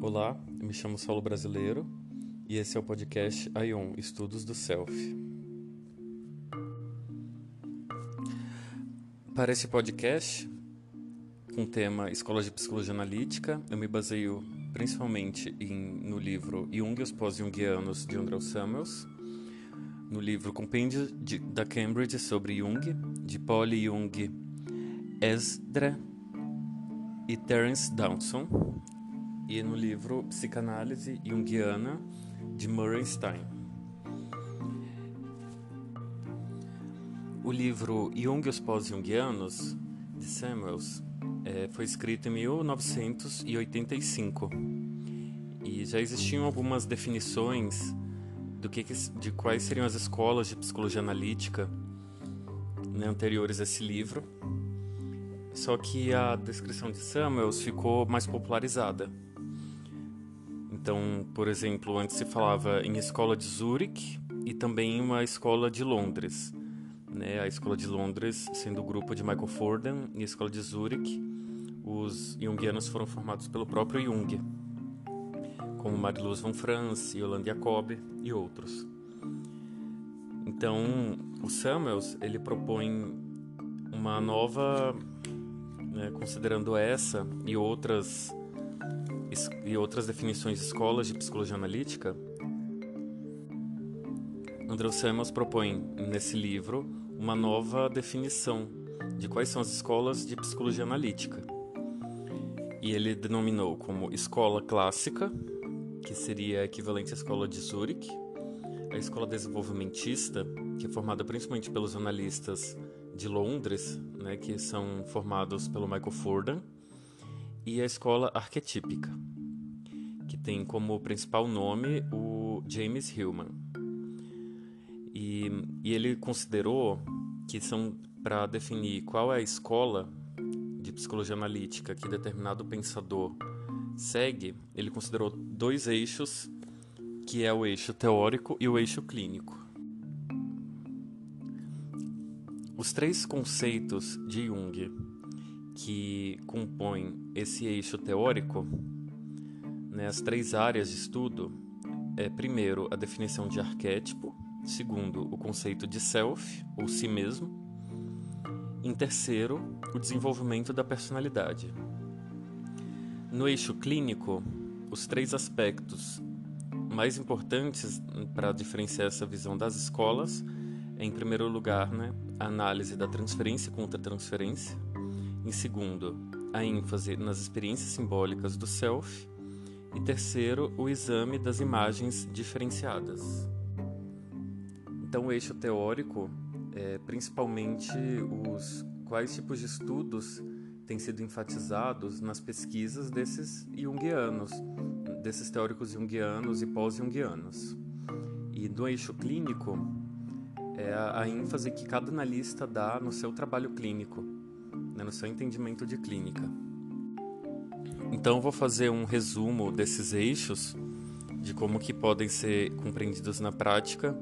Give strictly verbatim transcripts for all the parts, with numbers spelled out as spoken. Olá, eu me chamo Saulo Brasileiro e esse é o podcast I O N, Estudos do Self. Para esse podcast, com o tema Escola de Psicologia Analítica, eu me baseio principalmente em, no livro Jung e os Pós-Junguianos, de Andrew Samuels, no livro Compêndio de, da Cambridge sobre Jung, de Paul Jung, Esdre e Terence Downson, e no livro Psicanálise Junguiana, de Murray Stein. O livro Jung e os Pós-Junguianos, de Samuels, é, foi escrito em mil novecentos e oitenta e cinco, e já existiam algumas definições do que, de quais seriam as escolas de psicologia analítica, né, anteriores a esse livro, só que a descrição de Samuels ficou mais popularizada. Então, por exemplo, antes se falava em escola de Zurich e também uma escola de Londres, né? A escola de Londres sendo o grupo de Michael Fordham e a escola de Zurich, os junguianos foram formados pelo próprio Jung, como Mary-Louise von Franz, Yolanda Jacobi e outros. Então, o Samuels ele propõe uma nova, né, considerando essa e outras e outras definições de escolas de psicologia analítica, Andrew Samuels propõe nesse livro uma nova definição de quais são as escolas de psicologia analítica. E ele denominou como escola clássica, que seria equivalente à escola de Zurich, a escola desenvolvimentista, que é formada principalmente pelos analistas de Londres, né, que são formados pelo Michael Fordham, e a escola arquetípica, que tem como principal nome o James Hillman. E, e ele considerou que são para definir qual é a escola de psicologia analítica que determinado pensador segue, ele considerou dois eixos, que é o eixo teórico e o eixo clínico. Os três conceitos de Jung que compõem esse eixo teórico, né, as três áreas de estudo, é, primeiro, a definição de arquétipo, segundo, o conceito de self, ou si mesmo, e, terceiro, o desenvolvimento da personalidade. No eixo clínico, os três aspectos mais importantes para diferenciar essa visão das escolas é, em primeiro lugar, né, a análise da transferência contra transferência, em segundo, a ênfase nas experiências simbólicas do self. E terceiro, o exame das imagens diferenciadas. Então, o eixo teórico é principalmente os quais tipos de estudos têm sido enfatizados nas pesquisas desses junguianos, desses teóricos junguianos e pós-junguianos. E do eixo clínico, é a ênfase que cada analista dá no seu trabalho clínico, no seu entendimento de clínica. Então, vou fazer um resumo desses eixos, de como que podem ser compreendidos na prática,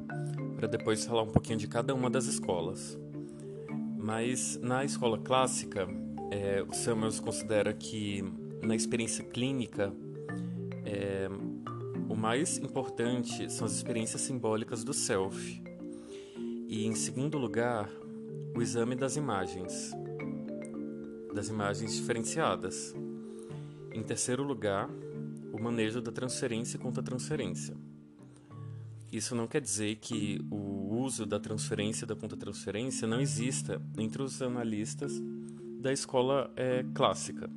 para depois falar um pouquinho de cada uma das escolas. Mas, na escola clássica, é, o Samuels considera que, na experiência clínica, é, o mais importante são as experiências simbólicas do self. E, em segundo lugar, o exame das imagens. das imagens diferenciadas. Em terceiro lugar, o manejo da transferência contra transferência. Isso não quer dizer que o uso da transferência e da contra-transferência não exista entre os analistas da escola é, clássica.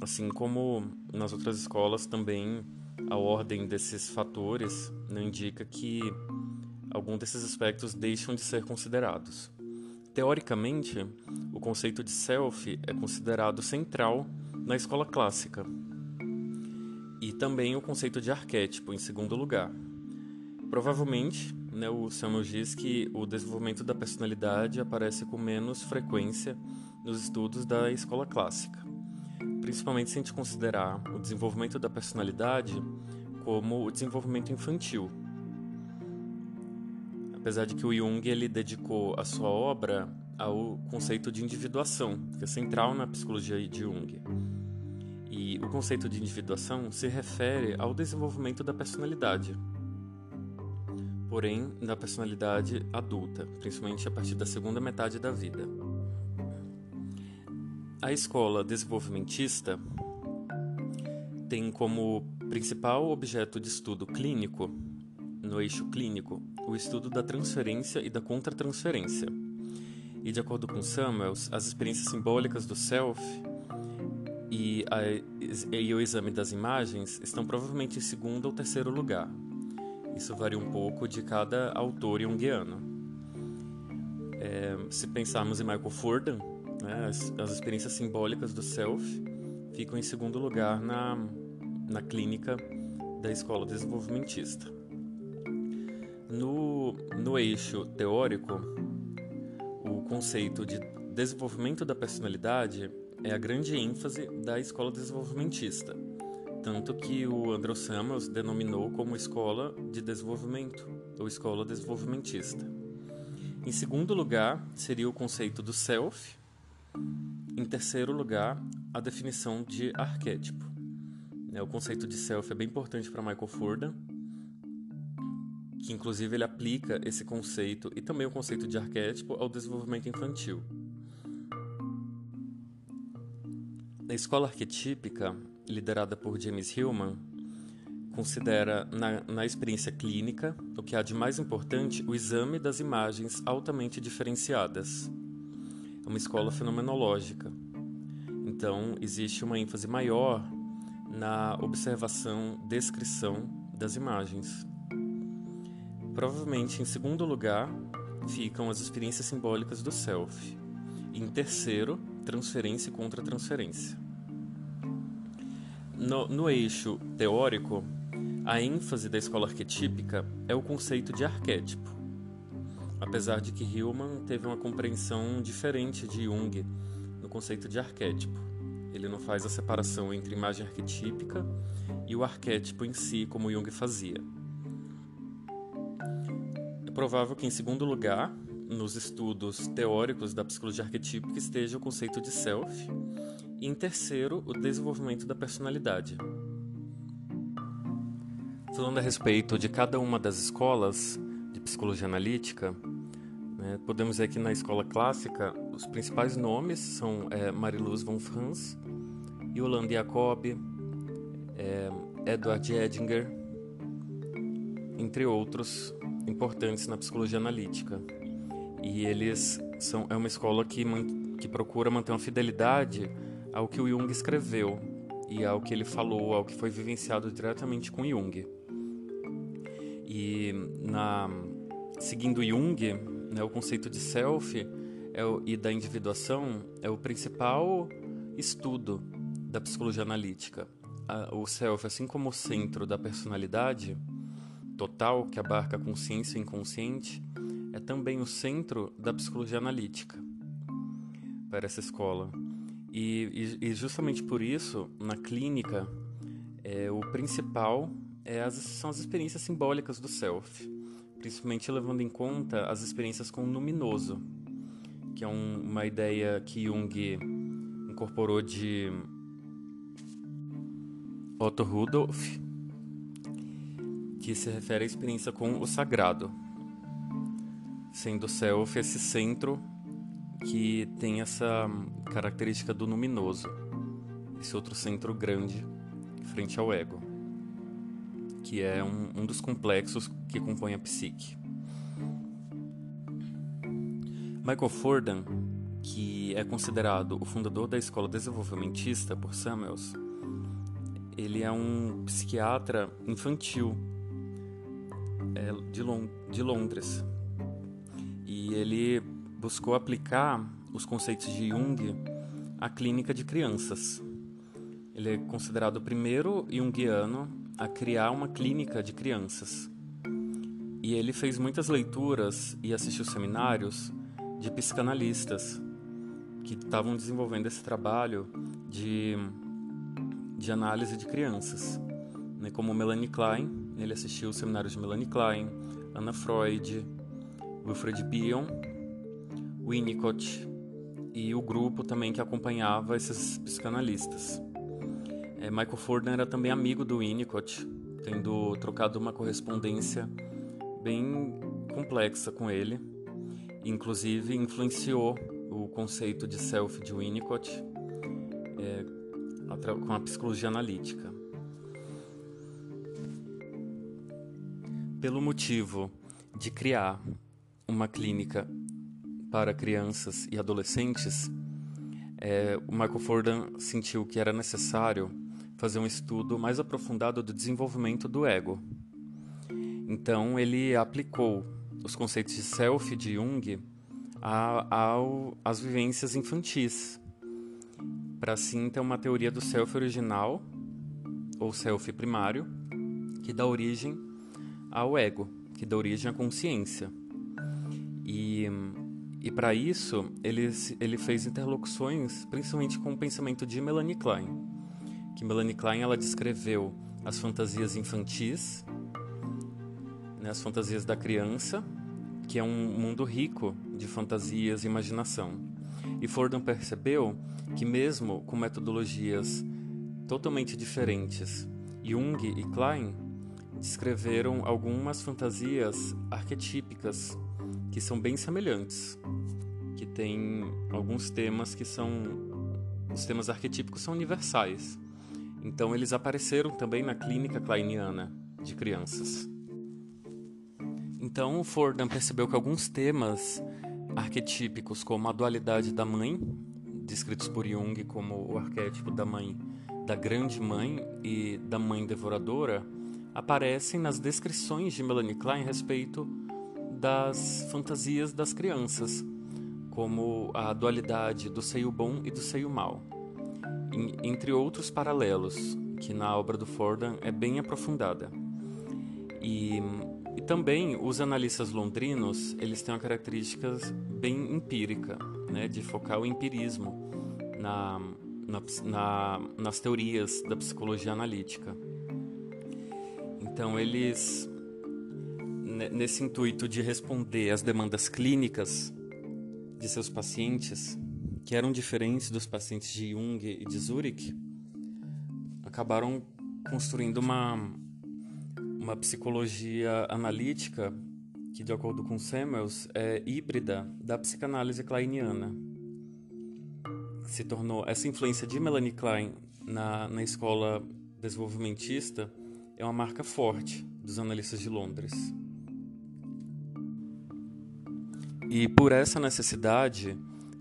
Assim como nas outras escolas também a ordem desses fatores não indica que algum desses aspectos deixam de ser considerados. Teoricamente, o conceito de self é considerado central na escola clássica, e também o conceito de arquétipo, em segundo lugar. Provavelmente, né, o Samuels diz que o desenvolvimento da personalidade aparece com menos frequência nos estudos da escola clássica, principalmente se a gente considerar o desenvolvimento da personalidade como o desenvolvimento infantil. Apesar de que o Jung ele dedicou a sua obra ao conceito de individuação, que é central na psicologia de Jung. E o conceito de individuação se refere ao desenvolvimento da personalidade, porém da personalidade adulta, principalmente a partir da segunda metade da vida. A escola desenvolvimentista tem como principal objeto de estudo clínico, no eixo clínico, o estudo da transferência e da contratransferência. E, de acordo com Samuels, as experiências simbólicas do self e, a, e o exame das imagens estão provavelmente em segundo ou terceiro lugar. Isso varia um pouco de cada autor junguiano. É, se pensarmos em Michael Fordham, né, as, as experiências simbólicas do self ficam em segundo lugar na, na clínica da escola desenvolvimentista. No, no eixo teórico, o conceito de desenvolvimento da personalidade é a grande ênfase da escola desenvolvimentista, tanto que o Andrew Samuels denominou como escola de desenvolvimento, ou escola desenvolvimentista. Em segundo lugar, seria o conceito do self. Em terceiro lugar, a definição de arquétipo. O conceito de self é bem importante para Michael Fordham, que inclusive ele aplica esse conceito e também o conceito de arquétipo ao desenvolvimento infantil. A escola arquetípica, liderada por James Hillman, considera na, na experiência clínica o que há de mais importante o exame das imagens altamente diferenciadas. É uma escola fenomenológica, então existe uma ênfase maior na observação, descrição das imagens. Provavelmente em segundo lugar ficam as experiências simbólicas do self, e em terceiro, transferência e contratransferência. No, no eixo teórico, a ênfase da escola arquetípica é o conceito de arquétipo, apesar de que Hillman teve uma compreensão diferente de Jung no conceito de arquétipo. Ele não faz a separação entre imagem arquetípica e o arquétipo em si, como Jung fazia. É provável que, em segundo lugar, nos estudos teóricos da psicologia arquetípica esteja o conceito de self, e em terceiro, o desenvolvimento da personalidade. Falando a respeito de cada uma das escolas de psicologia analítica, né, podemos dizer que na escola clássica os principais nomes são é, Mary-Louise von Franz, Yolanda Jacobi, é, Edward Heidegger, entre outros importantes na psicologia analítica. E eles são é uma escola que, man, que procura manter uma fidelidade ao que o Jung escreveu e ao que ele falou, ao que foi vivenciado diretamente com Jung. E na, seguindo Jung, né, o conceito de self é o, e da individuação é o principal estudo da psicologia analítica. A, o self, assim como o centro da personalidade total, que abarca consciência e inconsciente, é também o centro da psicologia analítica para essa escola. E, e justamente por isso, na clínica, é, o principal é as, são as experiências simbólicas do self, principalmente levando em conta as experiências com o luminoso, que é um, uma ideia que Jung incorporou de Otto Rudolf, que se refere à experiência com o sagrado, sendo o self esse centro que tem essa característica do luminoso, esse outro centro grande frente ao ego, que é um, um dos complexos que compõe a psique. Michael Fordham, que é considerado o fundador da escola desenvolvimentista por Samuels, ele é um psiquiatra infantil é, de, Lond- de Londres, e ele buscou aplicar os conceitos de Jung à clínica de crianças. Ele é considerado o primeiro junguiano a criar uma clínica de crianças. E ele fez muitas leituras e assistiu seminários de psicanalistas que estavam desenvolvendo esse trabalho de, de análise de crianças. Como Melanie Klein, ele assistiu os seminários de Melanie Klein, Anna Freud, Wilfred Bion, Winnicott e o grupo também que acompanhava esses psicanalistas. É, Michael Fordham era também amigo do Winnicott, tendo trocado uma correspondência bem complexa com ele. Inclusive, influenciou o conceito de self de Winnicott é, com a psicologia analítica. Pelo motivo de criar uma clínica para crianças e adolescentes, é, o Michael Fordham sentiu que era necessário fazer um estudo mais aprofundado do desenvolvimento do ego. Então, ele aplicou os conceitos de self de Jung às vivências infantis, para assim ter uma teoria do self original, ou self primário, que dá origem ao ego, que dá origem à consciência. E, e para isso, ele, ele fez interlocuções, principalmente com o pensamento de Melanie Klein, que Melanie Klein ela descreveu as fantasias infantis, as fantasias da criança, que é um mundo rico de fantasias e imaginação. E Fordham percebeu que mesmo com metodologias totalmente diferentes, Jung e Klein descreveram algumas fantasias arquetípicas que são bem semelhantes, que tem alguns temas que são... os temas arquetípicos são universais. Então eles apareceram também na clínica kleiniana de crianças. Então, Fordham percebeu que alguns temas arquetípicos, como a dualidade da mãe, descritos por Jung como o arquétipo da mãe, da grande mãe e da mãe devoradora, aparecem nas descrições de Melanie Klein a respeito das fantasias das crianças, como a dualidade do seio bom e do seio mau, entre outros paralelos, que na obra do Fordham é bem aprofundada. E... E também os analistas londrinos, eles têm uma característica bem empírica, né, de focar o empirismo na, na, na, nas teorias da psicologia analítica. Então eles, nesse intuito de responder às demandas clínicas de seus pacientes, que eram diferentes dos pacientes de Jung e de Zurich, acabaram construindo uma... uma psicologia analítica que, de acordo com Samuels, é híbrida da psicanálise kleiniana. Se tornou essa influência de Melanie Klein na, na escola desenvolvimentista é uma marca forte dos analistas de Londres. E por essa necessidade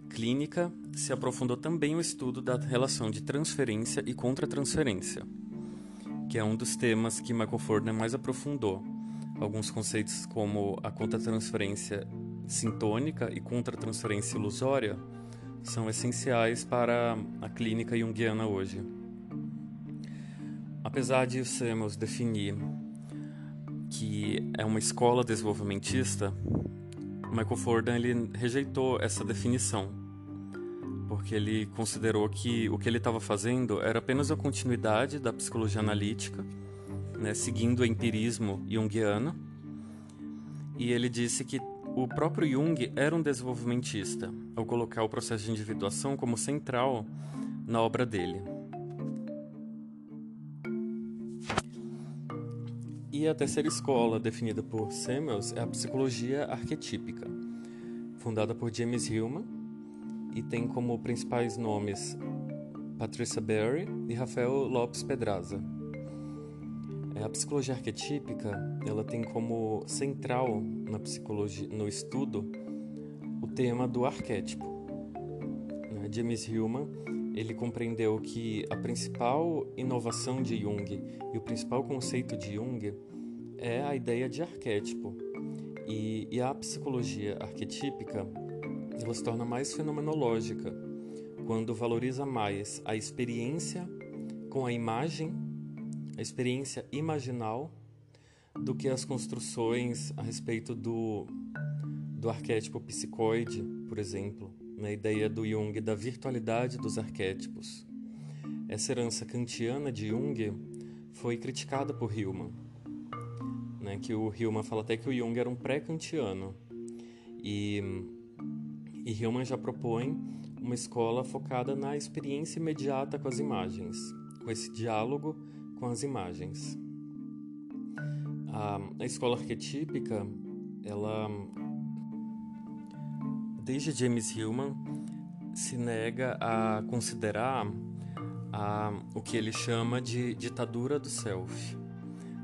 clínica se aprofundou também o estudo da relação de transferência e contratransferência, que é um dos temas que Michael Fordham mais aprofundou. Alguns conceitos como a contratransferência sintônica e contratransferência ilusória são essenciais para a clínica junguiana hoje. Apesar de Samuels definir que é uma escola desenvolvimentista, Michael Fordham ele rejeitou essa definição, porque ele considerou que o que ele estava fazendo era apenas a continuidade da psicologia analítica, né, seguindo o empirismo junguiano, e ele disse que o próprio Jung era um desenvolvimentista, ao colocar o processo de individuação como central na obra dele. E a terceira escola definida por Samuels é a psicologia arquetípica, fundada por James Hillman, e tem como principais nomes Patricia Berry e Rafael Lopes Pedraza. A psicologia arquetípica ela tem como central na psicologia, no estudo o tema do arquétipo. James Hillman ele compreendeu que a principal inovação de Jung e o principal conceito de Jung é a ideia de arquétipo. E, e a psicologia arquetípica ela se torna mais fenomenológica quando valoriza mais a experiência com a imagem, a experiência imaginal, do que as construções a respeito do, do arquétipo psicoide, por exemplo, na ideia do Jung da virtualidade dos arquétipos. Essa herança kantiana de Jung foi criticada por Hillman, né, que o Hillman fala até que o Jung era um pré-kantiano, e... e Hillman já propõe uma escola focada na experiência imediata com as imagens, com esse diálogo com as imagens. A, a escola arquetípica, ela, desde James Hillman, se nega a considerar a, o que ele chama de ditadura do self,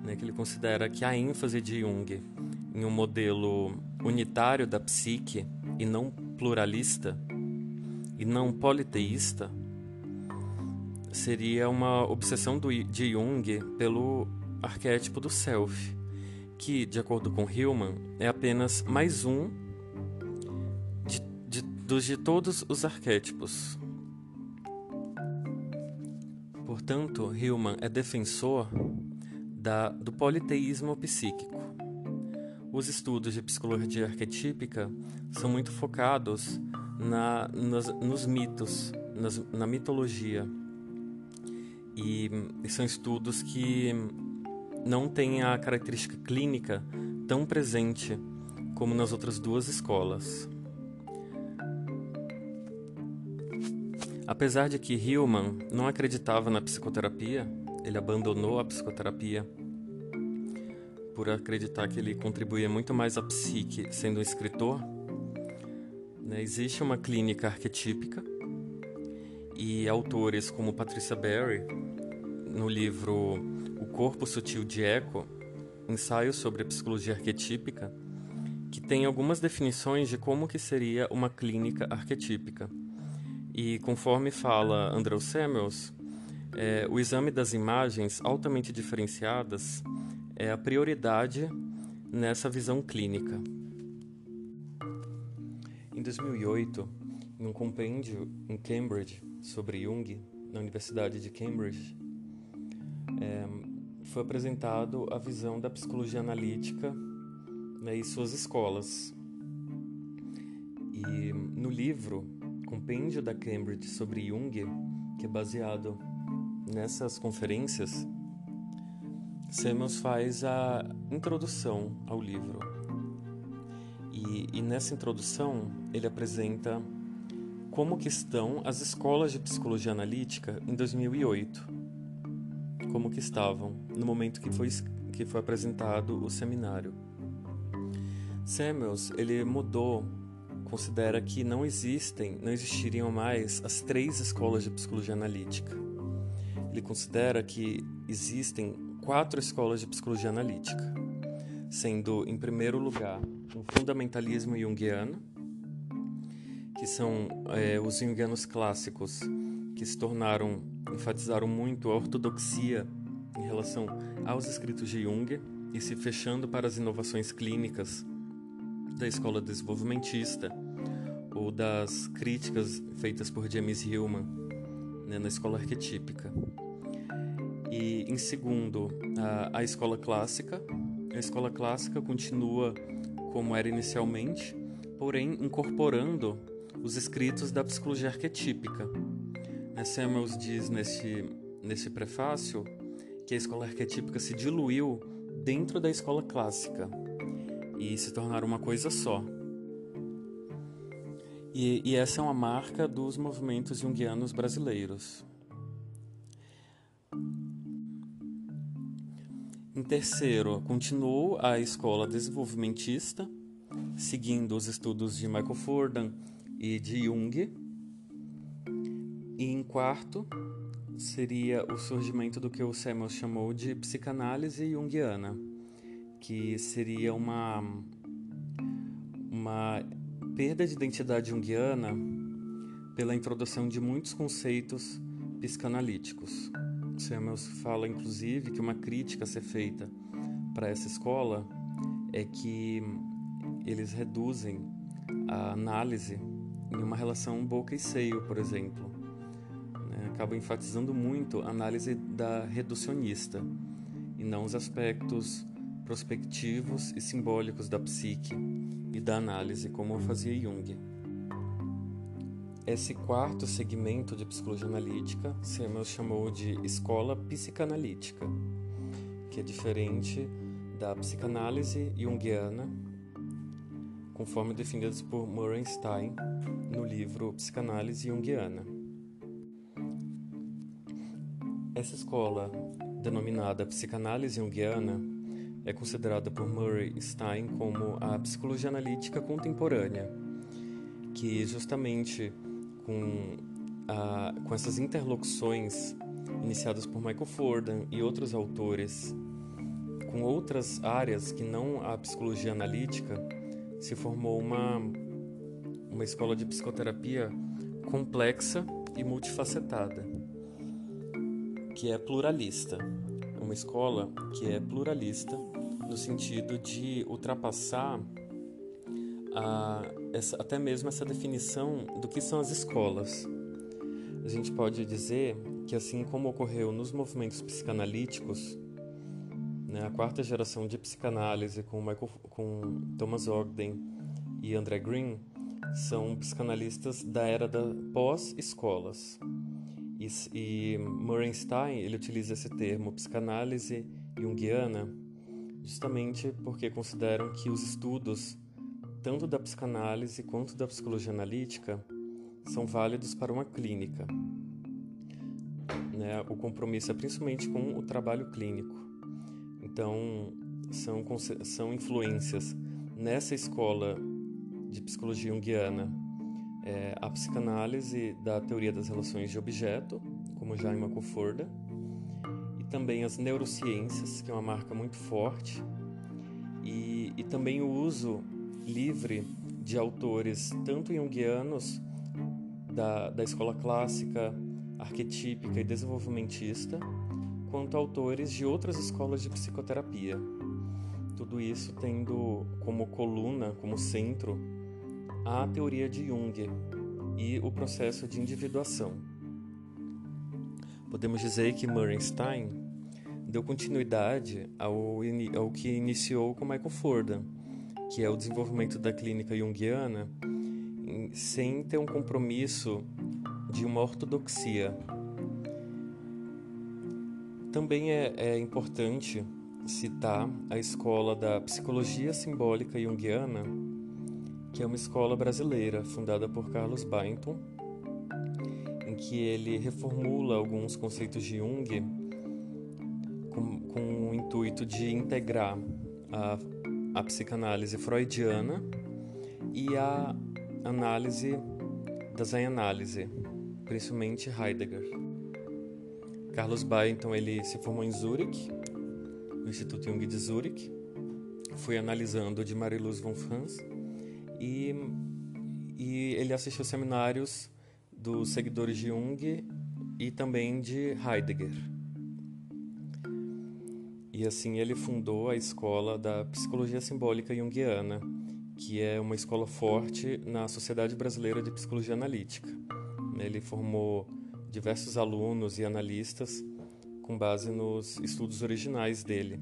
né, que ele considera que a ênfase de Jung em um modelo unitário da psique e não pluralista e não politeísta seria uma obsessão do, de Jung pelo arquétipo do self, que, de acordo com Hillman, é apenas mais um de, de, dos de todos os arquétipos. Portanto, Hillman é defensor da, do politeísmo psíquico. Os estudos de psicologia arquetípica são muito focados na, nas, nos mitos, nas, na mitologia. E, e são estudos que não têm a característica clínica tão presente como nas outras duas escolas. Apesar de que Hillman não acreditava na psicoterapia, ele abandonou a psicoterapia por acreditar que ele contribuía muito mais à psique sendo um escritor, né, existe uma clínica arquetípica e autores como Patricia Berry, no livro O Corpo Sutil de Eco, Ensaio sobre a Psicologia Arquetípica, que tem algumas definições de como que seria uma clínica arquetípica. E conforme fala Andrew Samuels, é, o exame das imagens altamente diferenciadas é a prioridade nessa visão clínica. Em dois mil e oito, em um compêndio em Cambridge sobre Jung, na Universidade de Cambridge, é, foi apresentado a visão da psicologia analítica, né, e suas escolas. E no livro Compêndio da Cambridge sobre Jung, que é baseado nessas conferências, Samuels faz a introdução ao livro e, e nessa introdução ele apresenta como que estão as escolas de psicologia analítica em dois mil e oito, como que estavam no momento que foi, que foi apresentado o seminário. Samuels, ele mudou, considera que não existem, não existiriam mais as três escolas de psicologia analítica. Ele considera que existem quatro escolas de psicologia analítica, sendo, em primeiro lugar, o fundamentalismo junguiano, que são é, os junguianos clássicos, que se tornaram, enfatizaram muito a ortodoxia em relação aos escritos de Jung e se fechando para as inovações clínicas da escola desenvolvimentista ou das críticas feitas por James Hillman, né, na escola arquetípica. E, em segundo, a, a escola clássica. A escola clássica continua como era inicialmente, porém incorporando os escritos da psicologia arquetípica. Samuels diz nesse, nesse prefácio que a escola arquetípica se diluiu dentro da escola clássica e se tornaram uma coisa só. E, e essa é uma marca dos movimentos junguianos brasileiros. Em terceiro, continuou a escola desenvolvimentista, seguindo os estudos de Michael Fordham e de Jung. E em quarto, seria o surgimento do que o Samuels chamou de psicanálise junguiana, que seria uma, uma perda de identidade junguiana pela introdução de muitos conceitos psicanalíticos. Samuels fala, inclusive, que uma crítica a ser feita para essa escola é que eles reduzem a análise em uma relação boca e seio, por exemplo. Acabam enfatizando muito a análise da reducionista e não os aspectos prospectivos e simbólicos da psique e da análise, como fazia Jung. Esse quarto segmento de psicologia analítica, Samuels chamou de escola psicanalítica, que é diferente da psicanálise junguiana, conforme definidos por Murray Stein no livro Psicanálise Junguiana. Essa escola, denominada Psicanálise Junguiana, é considerada por Murray Stein como a psicologia analítica contemporânea, que justamente com, a, com essas interlocuções iniciadas por Michael Fordham e outros autores com outras áreas que não a psicologia analítica, se formou uma, uma escola de psicoterapia complexa e multifacetada, que é pluralista. Uma escola que é pluralista no sentido de ultrapassar a, essa, até mesmo essa definição do que são as escolas. A gente pode dizer que, assim como ocorreu nos movimentos psicanalíticos, né, a quarta geração de psicanálise com, Michael, com Thomas Ogden e André Green são psicanalistas da era da pós-escolas. E, e Murray Stein ele utiliza esse termo psicanálise junguiana justamente porque consideram que os estudos tanto da psicanálise quanto da psicologia analítica são válidos para uma clínica. Né, o compromisso é principalmente com o trabalho clínico. Então, são, são influências nessa escola de psicologia junguiana é, a psicanálise da teoria das relações de objeto, como já em Michael Fordham, e também as neurociências, que é uma marca muito forte, e, e também o uso livre de autores tanto junguianos da, da escola clássica, arquetípica e desenvolvimentista, quanto autores de outras escolas de psicoterapia. Tudo isso tendo como coluna, como centro, a teoria de Jung e o processo de individuação. Podemos dizer que Murray Stein deu continuidade ao, in- ao que iniciou com Michael Fordham, que é o desenvolvimento da clínica junguiana, sem ter um compromisso de uma ortodoxia. Também é, é importante citar a escola da psicologia simbólica junguiana, que é uma escola brasileira fundada por Carlos Bainton, em que ele reformula alguns conceitos de Jung com, com o intuito de integrar a, a psicanálise freudiana e a análise da Zen-análise, principalmente Heidegger. Carlos Byington, ele se formou em Zurich, no Instituto Jung de Zurich, foi analisando de Mary-Louise von Franz e, e ele assistiu seminários dos seguidores de Jung e também de Heidegger. E assim ele fundou a escola da psicologia simbólica junguiana, que é uma escola forte na Sociedade Brasileira de Psicologia Analítica. Ele formou diversos alunos e analistas com base nos estudos originais dele.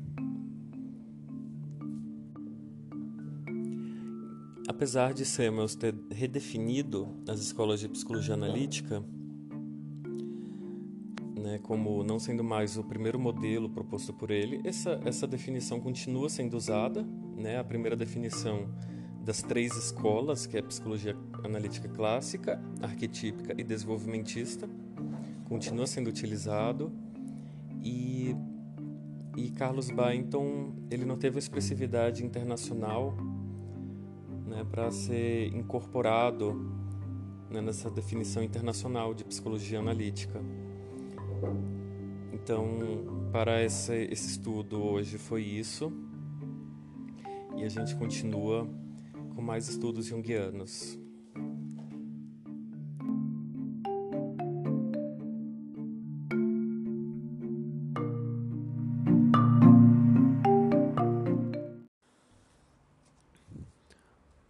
Apesar de Samuels ter redefinido as escolas de psicologia analítica, né, como não sendo mais o primeiro modelo proposto por ele, essa, essa definição continua sendo usada, né, a primeira definição das três escolas, que é a psicologia analítica clássica, arquetípica e desenvolvimentista, continua sendo utilizado, e, e Carlos Byington ele não teve expressividade internacional, né, para ser incorporado, né, nessa definição internacional de psicologia analítica. Então, para esse, esse estudo hoje foi isso, e a gente continua com mais estudos junguianos.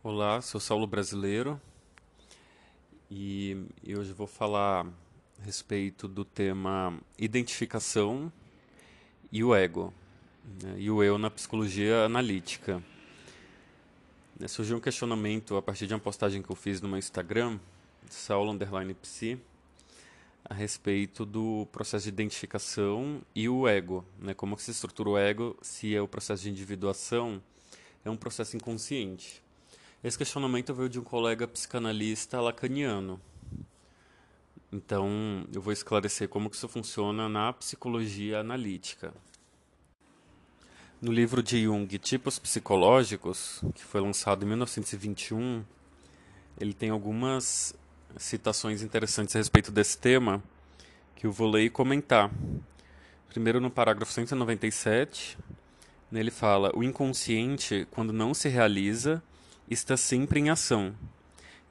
Olá, sou Saulo Brasileiro e hoje vou falar a respeito do tema identificação e o ego, né, e o eu na psicologia analítica. Surgiu um questionamento a partir de uma postagem que eu fiz no meu Instagram, saulo_psi, a respeito do processo de identificação e o ego, né? Como que se estrutura o ego, se é o processo de individuação, é um processo inconsciente. Esse questionamento veio de um colega psicanalista lacaniano. Então, eu vou esclarecer como que isso funciona na psicologia analítica. No livro de Jung, Tipos Psicológicos, que foi lançado em mil novecentos e vinte e um, ele tem algumas citações interessantes a respeito desse tema, que eu vou ler e comentar. Primeiro, no parágrafo cento e noventa e sete, ele fala: o inconsciente, quando não se realiza, está sempre em ação,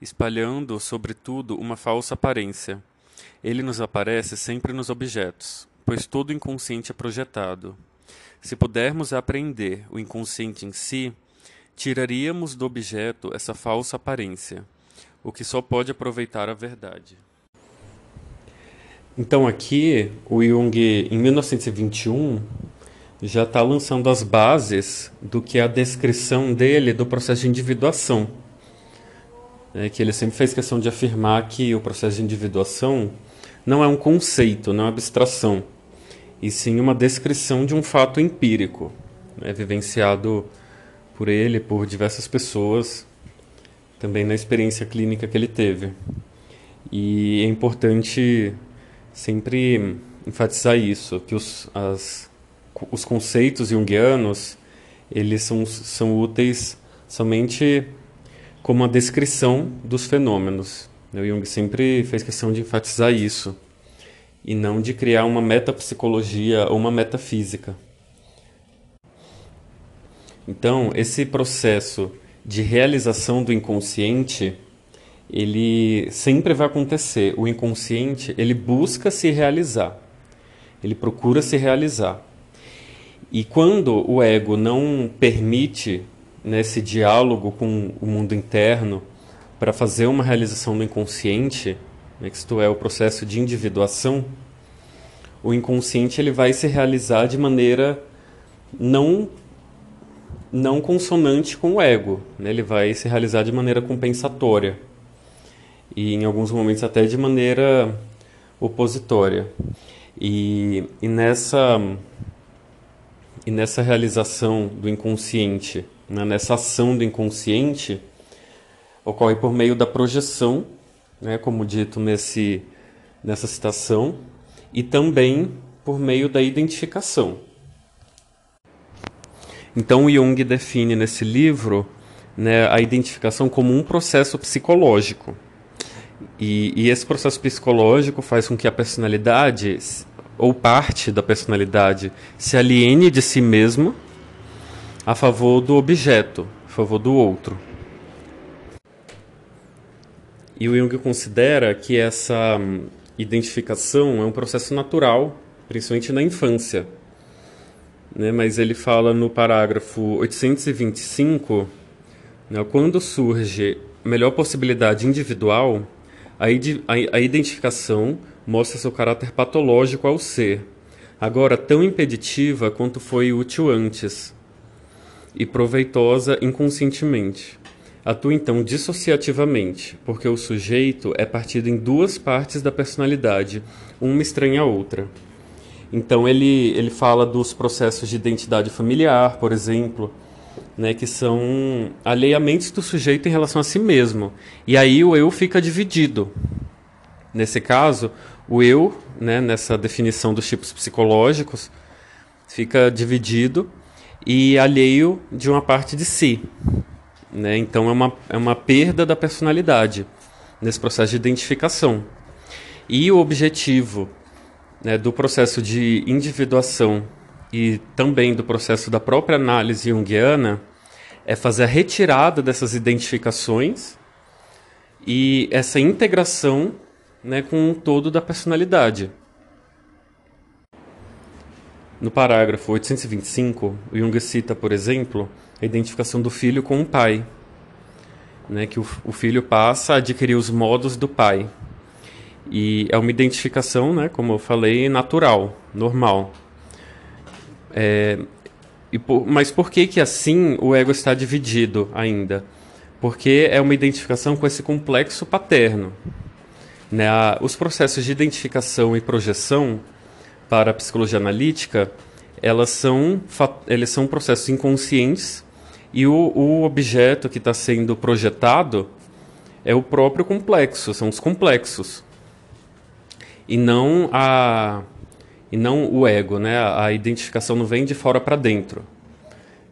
espalhando, sobretudo, uma falsa aparência. Ele nos aparece sempre nos objetos, pois todo o inconsciente é projetado. Se pudermos apreender o inconsciente em si, tiraríamos do objeto essa falsa aparência, o que só pode aproveitar a verdade. Então aqui, o Jung, em mil novecentos e vinte e um, já está lançando as bases do que é a descrição dele do processo de individuação. É que ele sempre fez questão de afirmar que o processo de individuação não é um conceito, não é uma abstração, e sim uma descrição de um fato empírico, né, vivenciado por ele, por diversas pessoas, também na experiência clínica que ele teve. E é importante sempre enfatizar isso, que os, as, os conceitos junguianos, eles são, são úteis somente como a descrição dos fenômenos. O Jung sempre fez questão de enfatizar isso, e não de criar uma metapsicologia ou uma metafísica. Então, esse processo de realização do inconsciente, ele sempre vai acontecer. O inconsciente, ele busca se realizar, ele procura se realizar. E quando o ego não permite nesse diálogo com o mundo interno para fazer uma realização do inconsciente, né, que isto é o processo de individuação, o inconsciente ele vai se realizar de maneira não, não consonante com o ego, né, ele vai se realizar de maneira compensatória e em alguns momentos até de maneira opositória. E, e, nessa, e nessa realização do inconsciente, nessa ação do inconsciente, ocorre por meio da projeção, né, como dito nesse, nessa citação, e também por meio da identificação. Então o Jung define nesse livro, né, a identificação como um processo psicológico. E, e esse processo psicológico faz com que a personalidade, ou parte da personalidade, se aliene de si mesma, a favor do objeto, a favor do outro. E o Jung considera que essa identificação é um processo natural, principalmente na infância, né? Mas ele fala no parágrafo oitocentos e vinte e cinco, né, quando surge a melhor possibilidade individual, a, id- a, a identificação mostra seu caráter patológico ao ser, agora tão impeditiva quanto foi útil antes, e proveitosa inconscientemente. Atua então dissociativamente, porque o sujeito é partido em duas partes da personalidade, uma estranha à outra. Então ele, ele fala dos processos de identidade familiar, por exemplo, né, que são alheiamentos do sujeito em relação a si mesmo. E aí o eu fica dividido. Nesse caso, o eu, né, nessa definição dos tipos psicológicos, fica dividido e alheio de uma parte de si, né? Então é uma, é uma perda da personalidade nesse processo de identificação. E o objetivo, né, do processo de individuação e também do processo da própria análise junguiana é fazer a retirada dessas identificações e essa integração, né, com o todo da personalidade. No parágrafo oitocentos e vinte e cinco, o Jung cita, por exemplo, a identificação do filho com o pai, né, que o, o filho passa a adquirir os modos do pai. E é uma identificação, né, como eu falei, natural, normal. É, e por, mas por que, que assim o ego está dividido ainda? Porque é uma identificação com esse complexo paterno, né? A, os processos de identificação e projeção para a psicologia analítica, elas são, eles são processos inconscientes E o, o objeto que está sendo projetado é o próprio complexo, são os complexos. E não, a, e não o ego, né? A identificação não vem de fora para dentro.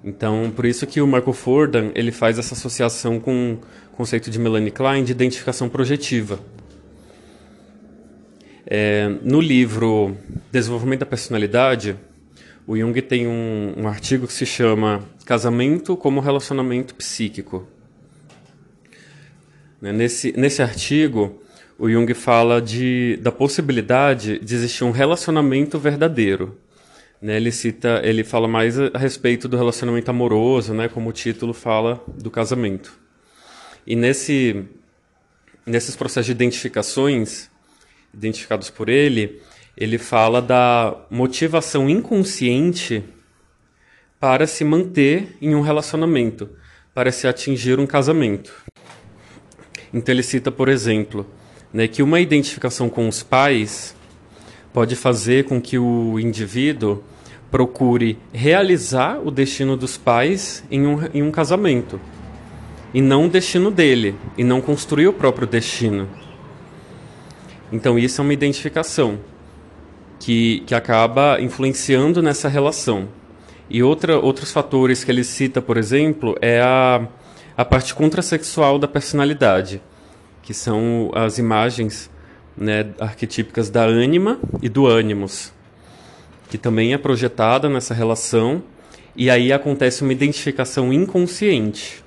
Então, por isso que o Michael Fordham ele faz essa associação com o conceito de Melanie Klein de identificação projetiva. É, no livro Desenvolvimento da Personalidade, o Jung tem um, um artigo que se chama Casamento como Relacionamento Psíquico. Nesse, nesse artigo, o Jung fala de, da possibilidade de existir um relacionamento verdadeiro. Né, ele, cita, ele fala mais a respeito do relacionamento amoroso, né, como o título fala do casamento. E nesse, nesses processos de identificações, identificados por ele, ele fala da motivação inconsciente para se manter em um relacionamento, para se atingir um casamento. Então ele cita, por exemplo, né, que uma identificação com os pais pode fazer com que o indivíduo procure realizar o destino dos pais em um, em um casamento, e não o destino dele, e não construir o próprio destino. Então isso é uma identificação que, que acaba influenciando nessa relação. E outra, outros fatores que ele cita, por exemplo, é a, a parte contrassexual da personalidade, que são as imagens, né, arquetípicas da ânima e do ânimos, que também é projetada nessa relação, e aí acontece uma identificação inconsciente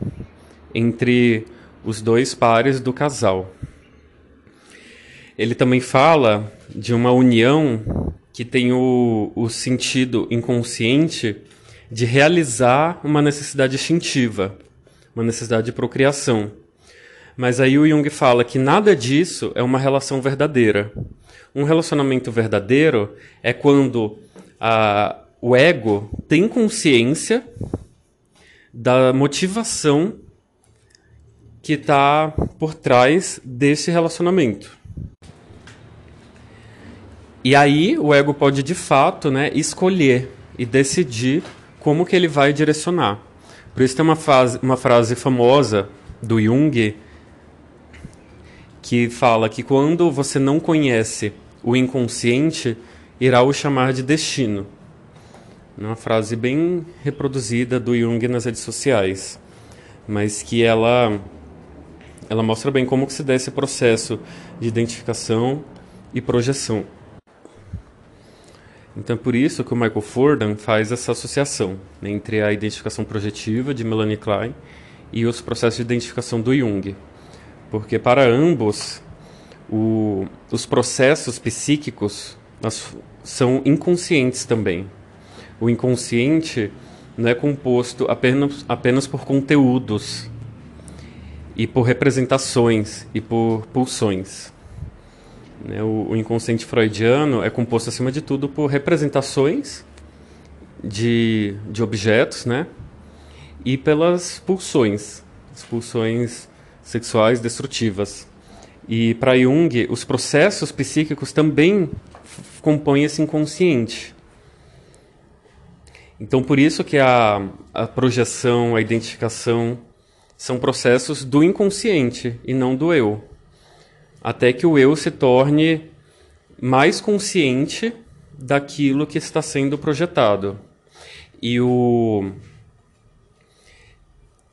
entre os dois pares do casal. Ele também fala de uma união que tem o, o sentido inconsciente de realizar uma necessidade instintiva, uma necessidade de procriação. Mas aí o Jung fala que nada disso é uma relação verdadeira. Um relacionamento verdadeiro é quando a, o ego tem consciência da motivação que está por trás desse relacionamento. E aí o ego pode, de fato, né, escolher e decidir como que ele vai direcionar. Por isso tem uma, fase, uma frase famosa do Jung, que fala que quando você não conhece o inconsciente, irá o chamar de destino. Uma frase bem reproduzida do Jung nas redes sociais, mas que ela, ela mostra bem como que se dá esse processo de identificação e projeção. Então é por isso que o Michael Fordham faz essa associação, né, entre a identificação projetiva de Melanie Klein e os processos de identificação do Jung. Porque para ambos, o, os processos psíquicos as, são inconscientes também. O inconsciente não é composto apenas, apenas por conteúdos, e por representações, e por pulsões. Né, o, o inconsciente freudiano é composto, acima de tudo, por representações de, de objetos, né, e pelas pulsões, as pulsões sexuais destrutivas. E para Jung, os processos psíquicos também compõem esse inconsciente. Então, por isso que a, a projeção, a identificação são processos do inconsciente e não do eu, até que o eu se torne mais consciente daquilo que está sendo projetado. E o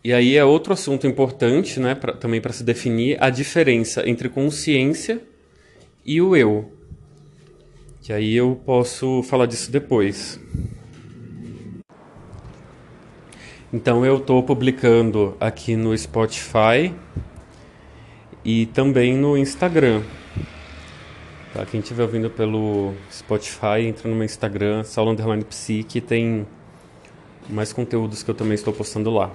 E aí é outro assunto importante, né, pra, também para se definir a diferença entre consciência e o eu, que aí eu posso falar disso depois. Então eu estou publicando aqui no Spotify e também no Instagram. Tá? Quem estiver ouvindo pelo Spotify, entra no meu Instagram, saulo underline psique, tem mais conteúdos que eu também estou postando lá.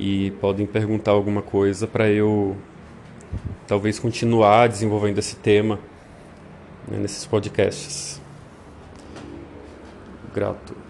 E podem perguntar alguma coisa para eu, talvez, continuar desenvolvendo esse tema, né, nesses podcasts. Grato.